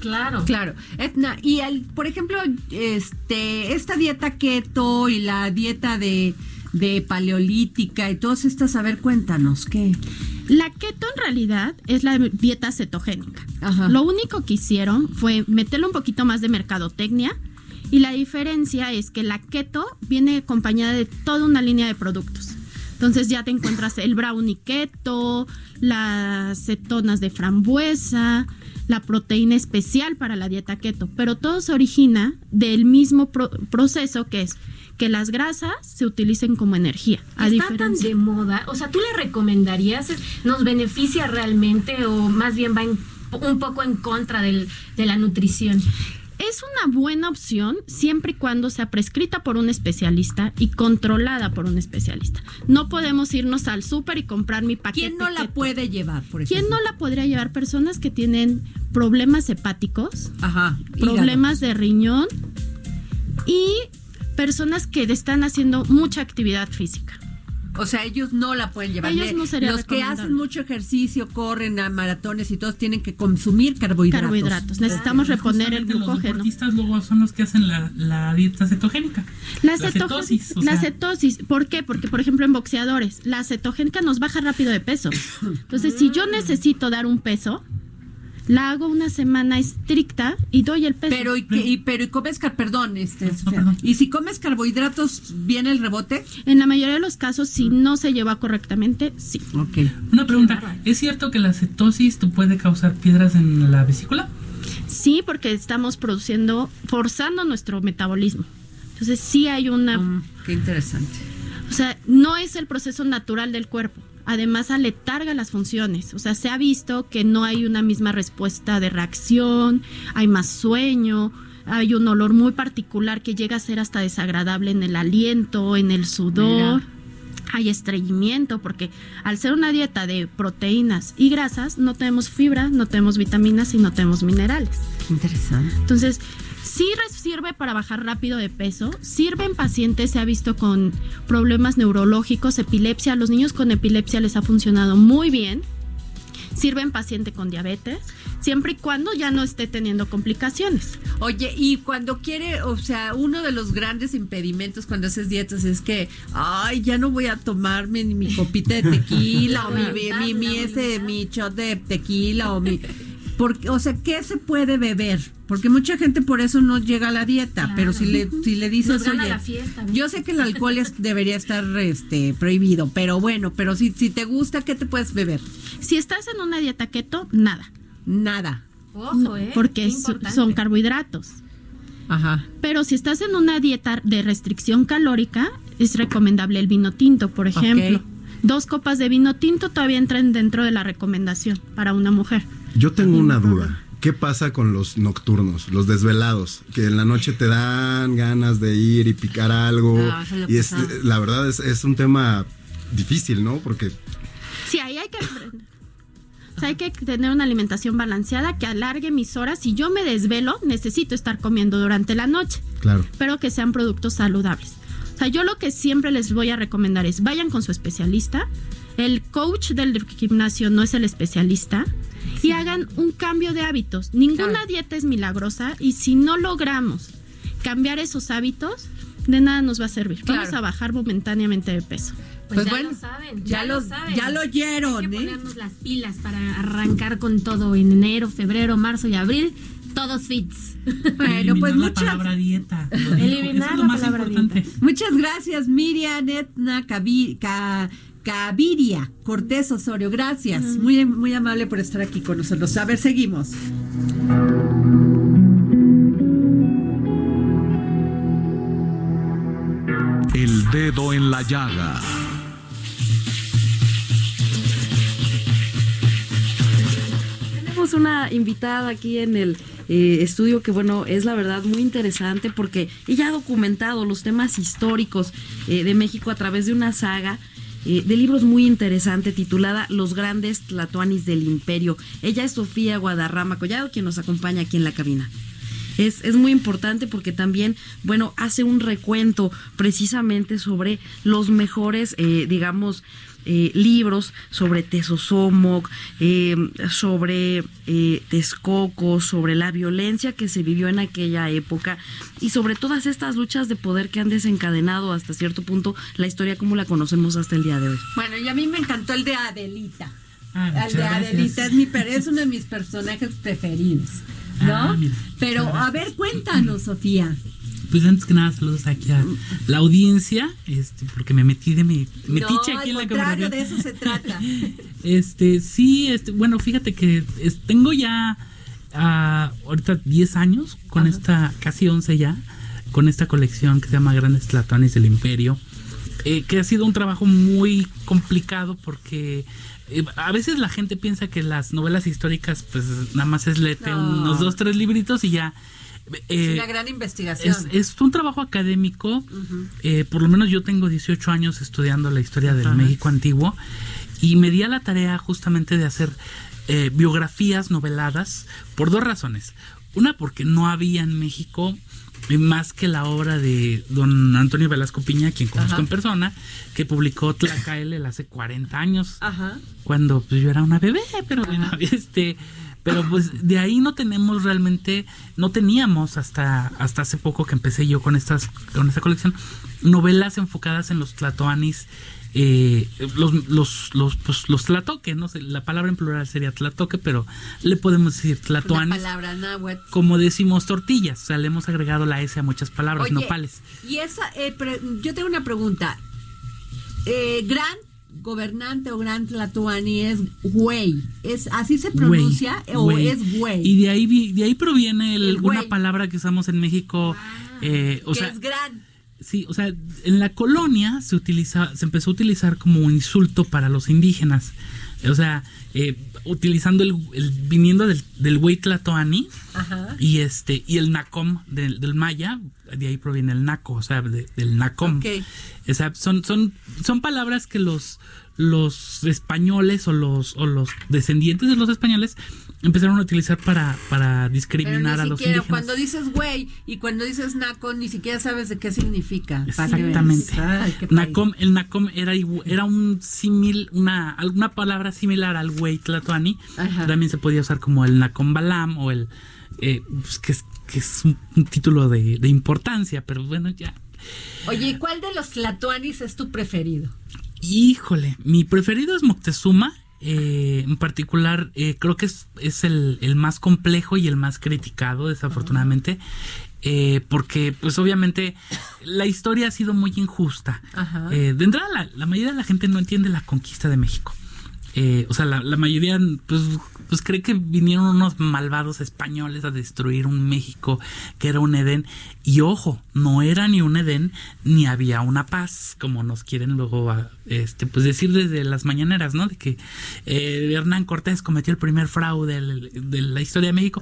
Claro. Claro. Edna, y por ejemplo, esta dieta keto y la dieta de paleolítica y todas estas, a ver, cuéntanos, ¿qué? La keto en realidad es la dieta cetogénica. Ajá. Lo único que hicieron fue meterle un poquito más de mercadotecnia, y la diferencia es que la keto viene acompañada de toda una línea de productos. Entonces ya te encuentras el brownie keto, las cetonas de frambuesa, la proteína especial para la dieta keto, pero todo se origina del mismo proceso, que es que las grasas se utilicen como energía. ¿Está tan de moda? O sea, ¿tú le recomendarías? ¿Nos beneficia realmente o más bien va un poco en contra de la nutrición? Es una buena opción siempre y cuando sea prescrita por un especialista y controlada por un especialista. No podemos irnos al súper y comprar mi paquete. ¿Quién no la puede llevar, por ejemplo? ¿Quién no la podría llevar? Personas que tienen problemas hepáticos, problemas de riñón y personas que están haciendo mucha actividad física. O sea, ellos no la pueden llevar. Ellos no sería los que hacen mucho ejercicio, corren a maratones y todos tienen que consumir carbohidratos. Necesitamos reponer el glucógeno. Los deportistas luego son los que hacen la dieta cetogénica. La cetosis. Cetosis. ¿Por qué? Porque, por ejemplo, en boxeadores, la cetogénica nos baja rápido de peso. Entonces, si yo necesito dar un peso, la hago una semana estricta y doy el peso. ¿Y si comes carbohidratos, viene el rebote? En la mayoría de los casos, si no se lleva correctamente, sí. Okay. Una pregunta, ¿es cierto que la cetosis puede causar piedras en la vesícula? Sí, porque estamos forzando nuestro metabolismo. Entonces sí hay qué interesante. O sea, no es el proceso natural del cuerpo. Además, aletarga las funciones. O sea, se ha visto que no hay una misma respuesta de reacción, hay más sueño, hay un olor muy particular que llega a ser hasta desagradable en el aliento, en el sudor. Mira. Hay estreñimiento, porque al ser una dieta de proteínas y grasas, no tenemos fibra, no tenemos vitaminas y no tenemos minerales. Interesante. Entonces, sí sirve para bajar rápido de peso, sirve en pacientes, se ha visto con problemas neurológicos, epilepsia, los niños con epilepsia les ha funcionado muy bien, sirve en paciente con diabetes, siempre y cuando ya no esté teniendo complicaciones. Oye, y cuando quiere, o sea, uno de los grandes impedimentos cuando haces dietas es que, ya no voy a tomarme ni mi copita de tequila o mi shot de tequila o mi... Porque, o sea, ¿qué se puede beber? Porque mucha gente por eso no llega a la dieta, claro. Pero si le dices, oye, fiesta, yo sé que el alcohol debería estar prohibido, pero bueno, pero si te gusta, ¿qué te puedes beber? Si estás en una dieta keto, nada. Nada. Ojo, no, porque son carbohidratos. Ajá. Pero si estás en una dieta de restricción calórica, es recomendable el vino tinto, por ejemplo. Okay. 2 copas de vino tinto todavía entran dentro de la recomendación para una mujer. Yo tengo una duda. ¿Qué pasa con los nocturnos, los desvelados? Que en la noche te dan ganas de ir y picar algo. Y la verdad es un tema difícil, ¿no? Porque... Sí, ahí hay que... hay que tener una alimentación balanceada que alargue mis horas. Si yo me desvelo, necesito estar comiendo durante la noche. Claro. Pero que sean productos saludables. O sea, yo lo que siempre les voy a recomendar es vayan con su especialista. El coach del gimnasio no es el especialista. Sí. Y hagan un cambio de hábitos. Ninguna dieta es milagrosa, y si no logramos cambiar esos hábitos, de nada nos va a servir. Claro. Vamos a bajar momentáneamente de peso. Pues ya, bueno, lo saben. Ya lo oyeron. Hay que ponernos las pilas para arrancar con todo en enero, febrero, marzo y abril. Todos fits. Bueno, pues muchas gracias. Eliminar la palabra dieta. Muchas gracias, Miriam, Edna, Cabiria Cortés Osorio. Gracias. Muy, muy amable por estar aquí con nosotros. A ver, seguimos. El dedo en la llaga. tenemos una invitada aquí en el estudio que, bueno, es la verdad muy interesante porque ella ha documentado los temas históricos de México a través de una saga de libros muy interesante titulada Los Grandes Tlatoanis del Imperio. Ella es Sofía Guadarrama Collado, quien nos acompaña aquí en la cabina. Es muy importante porque también, bueno, hace un recuento precisamente sobre los mejores, libros sobre Tezozómoc, sobre Texcoco, sobre la violencia que se vivió en aquella época y sobre todas estas luchas de poder que han desencadenado hasta cierto punto la historia como la conocemos hasta el día de hoy. Bueno, y a mí me encantó el de Adelita. El de Adelita es uno de mis personajes preferidos, ¿no? Pero a ver, cuéntanos, Sofía. Pues antes que nada, saludos aquí a la audiencia, porque me metí metiche aquí en la conversación. No, de eso se trata. Bueno, fíjate que tengo ya ahorita 10 años con esta, casi 11 ya, con esta colección que se llama Grandes Tlatoanis del Imperio, que ha sido un trabajo muy complicado porque a veces la gente piensa que las novelas históricas, pues nada más es leerte unos 2, 3 libritos y ya. Es una gran investigación. Es un trabajo académico. Por lo menos yo tengo 18 años estudiando la historia del México antiguo y me di a la tarea justamente de hacer biografías noveladas por 2 razones. Una, porque no había en México más que la obra de don Antonio Velasco Piña, quien conozco en persona, que publicó Tlacaelel hace 40 años, cuando pues, yo era una bebé, pero bueno, pero pues de ahí no teníamos hasta hace poco que empecé yo con esta colección, novelas enfocadas en los tlatoanis, los tlatoque, no sé, la palabra en plural sería tlatoque, pero le podemos decir tlatoanis. Una palabra náhuatl. Como decimos tortillas, o sea, le hemos agregado la S a muchas palabras. Oye, nopales. Y esa, yo tengo una pregunta. Gran gobernante o gran tlatoani es güey, así se pronuncia, güey. Es güey. Y de ahí proviene una palabra que usamos en México, es gran. Sí, o sea, en la colonia se empezó a utilizar como un insulto para los indígenas. O sea, utilizando viniendo del güey tlatoani y el nacom del maya, de ahí proviene el naco, o sea, del nacom. Okay. O sea, son palabras que los españoles o los descendientes de los españoles empezaron a utilizar para discriminar a los indígenas. Cuando dices güey y cuando dices naco, ni siquiera sabes de qué significa. Exactamente. Nacom, el nacom era un símil, alguna palabra similar al güey tlatoani. También se podía usar como el nacom balam o el pues que es un título de importancia, pero bueno, ya. Oye, ¿cuál de los tlatoanis es tu preferido? Híjole, mi preferido es Moctezuma. En particular, creo que es el más complejo y el más criticado, desafortunadamente, porque pues obviamente la historia ha sido muy injusta. De entrada, la mayoría de la gente no entiende la conquista de México. O sea, la mayoría pues cree que vinieron unos malvados españoles a destruir un México que era un Edén. Y ojo, no era ni un Edén ni había una paz, como nos quieren luego pues decir desde las mañaneras, ¿no? De que Hernán Cortés cometió el primer fraude de la historia de México.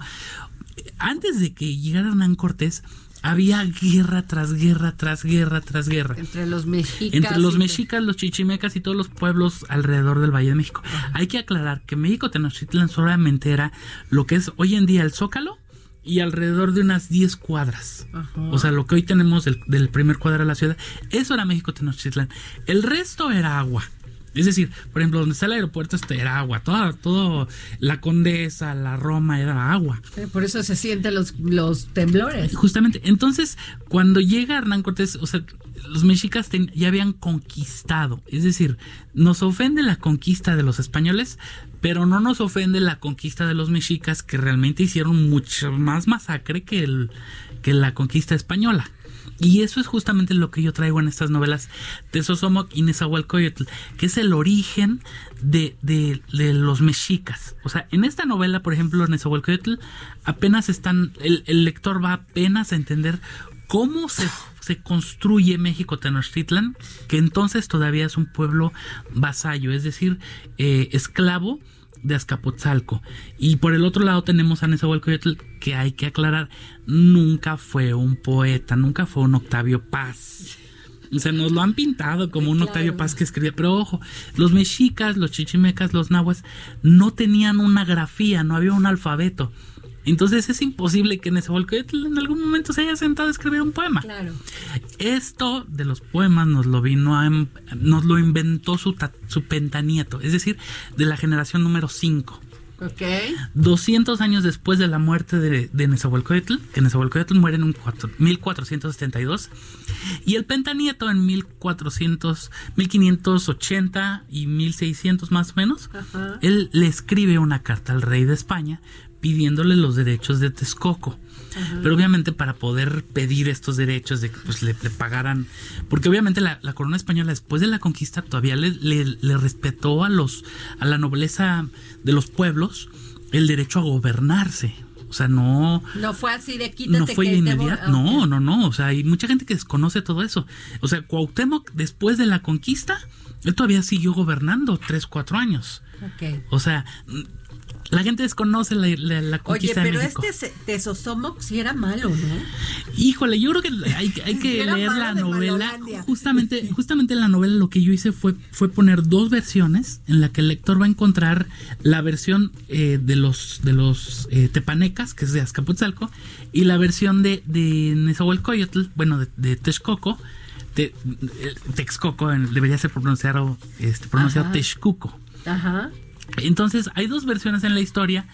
Antes de que llegara Hernán Cortés, había guerra tras guerra tras guerra tras guerra. Entre los mexicas. Los chichimecas y todos los pueblos alrededor del Valle de México. Hay que aclarar que México Tenochtitlán solamente era lo que es hoy en día el Zócalo y alrededor de unas 10 cuadras. O sea, lo que hoy tenemos del primer cuadro de la ciudad, eso era México Tenochtitlán. El resto era agua. Es decir, por ejemplo, donde está el aeropuerto era agua, todo la Condesa, la Roma era agua. Por eso se sienten los temblores. Justamente, entonces, cuando llega Hernán Cortés, o sea, los mexicas ya habían conquistado. Es decir, nos ofende la conquista de los españoles, pero no nos ofende la conquista de los mexicas, que realmente hicieron mucho más masacre que la conquista española. Y eso es justamente lo que yo traigo en estas novelas Tezozómoc y Nezahualcóyotl, que es el origen de los mexicas. O sea, en esta novela, por ejemplo, Nezahualcóyotl, apenas el lector va apenas a entender cómo se construye México Tenochtitlán, que entonces todavía es un pueblo vasallo, es decir, esclavo de Azcapotzalco. Y por el otro lado tenemos a Nezahualcóyotl, que hay que aclarar, nunca fue un poeta, nunca fue un Octavio Paz. O sea, nos lo han pintado como un Octavio Paz que escribía, pero ojo, los mexicas, los chichimecas, los nahuas no tenían una grafía, no había un alfabeto. Entonces es imposible que Nezahualcóyotl en algún momento se haya sentado a escribir un poema. Claro. Esto de los poemas nos lo inventó su pentanieto, es decir, de la generación número 5. Okay. 200 años después de la muerte de Nezahualcóyotl, que Nezahualcóyotl muere en 1472 y el pentanieto en 1580 y 1600 más o menos. Uh-huh. Él le escribe una carta al rey de España pidiéndole los derechos de Texcoco. Uh-huh. Pero obviamente para poder pedir estos derechos de que pues, le pagaran, porque obviamente la corona española después de la conquista todavía le respetó a la nobleza de los pueblos el derecho a gobernarse. O sea, no fue así de quítate. No fue de inmediato. Okay. No. O sea, hay mucha gente que desconoce todo eso. O sea, Cuauhtémoc, después de la conquista, él todavía siguió gobernando 3-4 años. Okay. O sea, la gente desconoce la conquista de México. Oye, pero Tezozómoc sí era malo, ¿no? Híjole, yo creo que hay que leer la novela. Justamente en la novela lo que yo hice fue poner dos versiones en la que el lector va a encontrar la versión de los tepanecas, que es de Azcapotzalco, y la versión de Nezahualcóyotl, bueno, de Texcoco. Texcoco debería ser pronunciado Texcuco. Ajá. Entonces hay dos versiones en la historia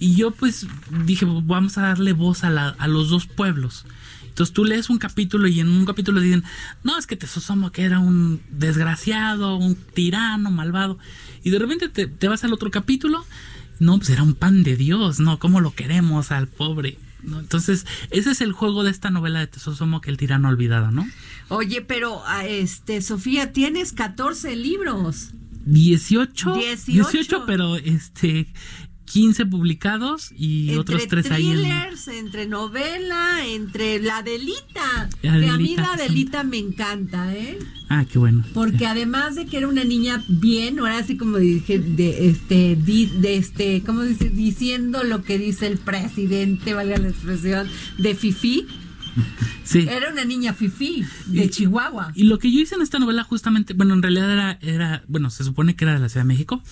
y yo pues dije, vamos a darle voz a los dos pueblos. Entonces tú lees un capítulo y en un capítulo dicen, no, es que Tezozómoc que era un desgraciado, un tirano, malvado. Y de repente te vas al otro capítulo, no, pues era un pan de Dios, no, cómo lo queremos al pobre. ¿No? Entonces ese es el juego de esta novela de Tezozómoc, que el tirano olvidado, ¿no? Oye, pero Sofía, tienes 14 libros. 18, pero 15 publicados y entre otros 3 ahí. Entre thrillers, entre novela, entre la Adelita. Que a mí la Adelita me encanta, ¿eh? Ah, qué bueno. Porque además de que era una niña bien, ahora así como dije, ¿cómo dice? Diciendo lo que dice el presidente, valga la expresión, de fifí. Sí. Era una niña fifí de Chihuahua. Y lo que yo hice en esta novela justamente, bueno, en realidad era, se supone que era de la Ciudad de México,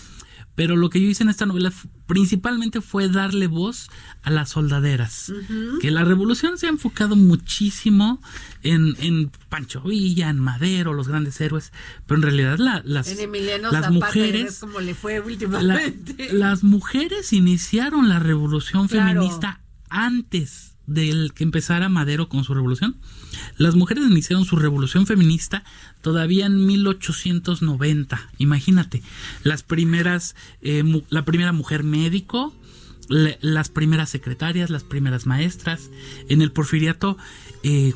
pero lo que yo hice en esta novela principalmente fue darle voz a las soldaderas. Uh-huh. Que la revolución se ha enfocado muchísimo en Pancho Villa, en Madero, los grandes héroes, pero en realidad las mujeres, como le fue últimamente. Las mujeres iniciaron la revolución feminista antes del que empezara Madero con su revolución. Las mujeres iniciaron su revolución feminista todavía en 1890. Imagínate, la primera mujer médico, las primeras secretarias, las primeras maestras. En el Porfiriato,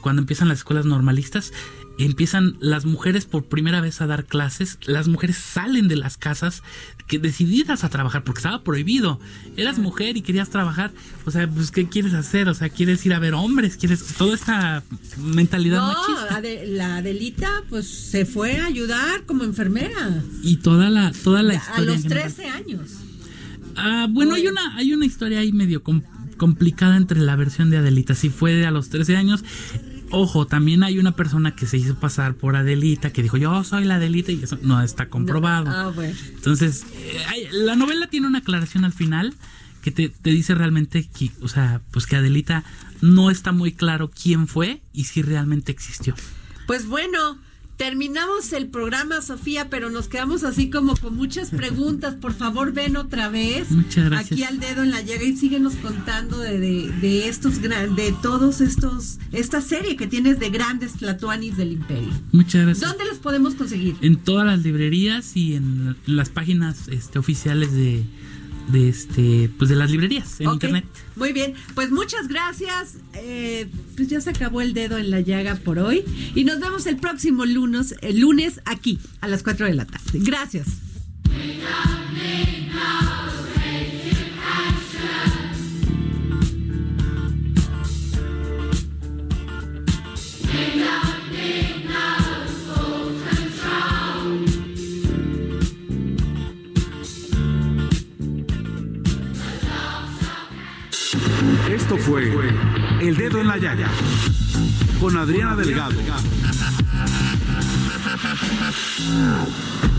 cuando empiezan las escuelas normalistas, empiezan las mujeres por primera vez a dar clases. Las mujeres salen de las casas decididas a trabajar, porque estaba prohibido. Eras mujer y querías trabajar. O sea, pues, ¿qué quieres hacer? O sea, ¿quieres ir a ver hombres? ¿Quieres toda esta mentalidad machista? La Adelita, pues, se fue a ayudar como enfermera. Y toda la historia. A los 13 años. Ah, bueno, hay una historia ahí medio complicada entre la versión de Adelita. Si fue a los 13 años... Ojo, también hay una persona que se hizo pasar por Adelita, que dijo, yo soy la Adelita, y eso no está comprobado. No. Ah, bueno. Entonces, la novela tiene una aclaración al final que te dice realmente que, o sea, pues que Adelita no está muy claro quién fue y si realmente existió. Pues bueno, terminamos el programa, Sofía, pero nos quedamos así como con muchas preguntas. Por favor, ven otra vez. Muchas gracias. Aquí al Dedo en la Llaga y síguenos contando de estos de todos estos, esta serie que tienes de Grandes Tlatoanis del Imperio. Muchas gracias. ¿Dónde los podemos conseguir? En todas las librerías y en las páginas oficiales de las librerías en internet. Muy bien, pues muchas gracias. Pues ya se acabó el Dedo en la Llaga por hoy y nos vemos el próximo lunes aquí a las 4 de la tarde. Gracias. Esto fue El dedo en la llaga con Adriana Delgado.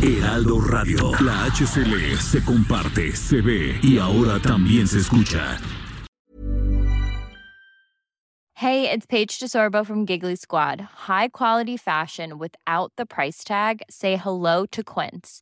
Heraldo Radio, la HCL se comparte, se ve y ahora también se escucha. Hey, it's Paige DeSorbo from Giggly Squad. High quality fashion without the price tag. Say hello to Quince.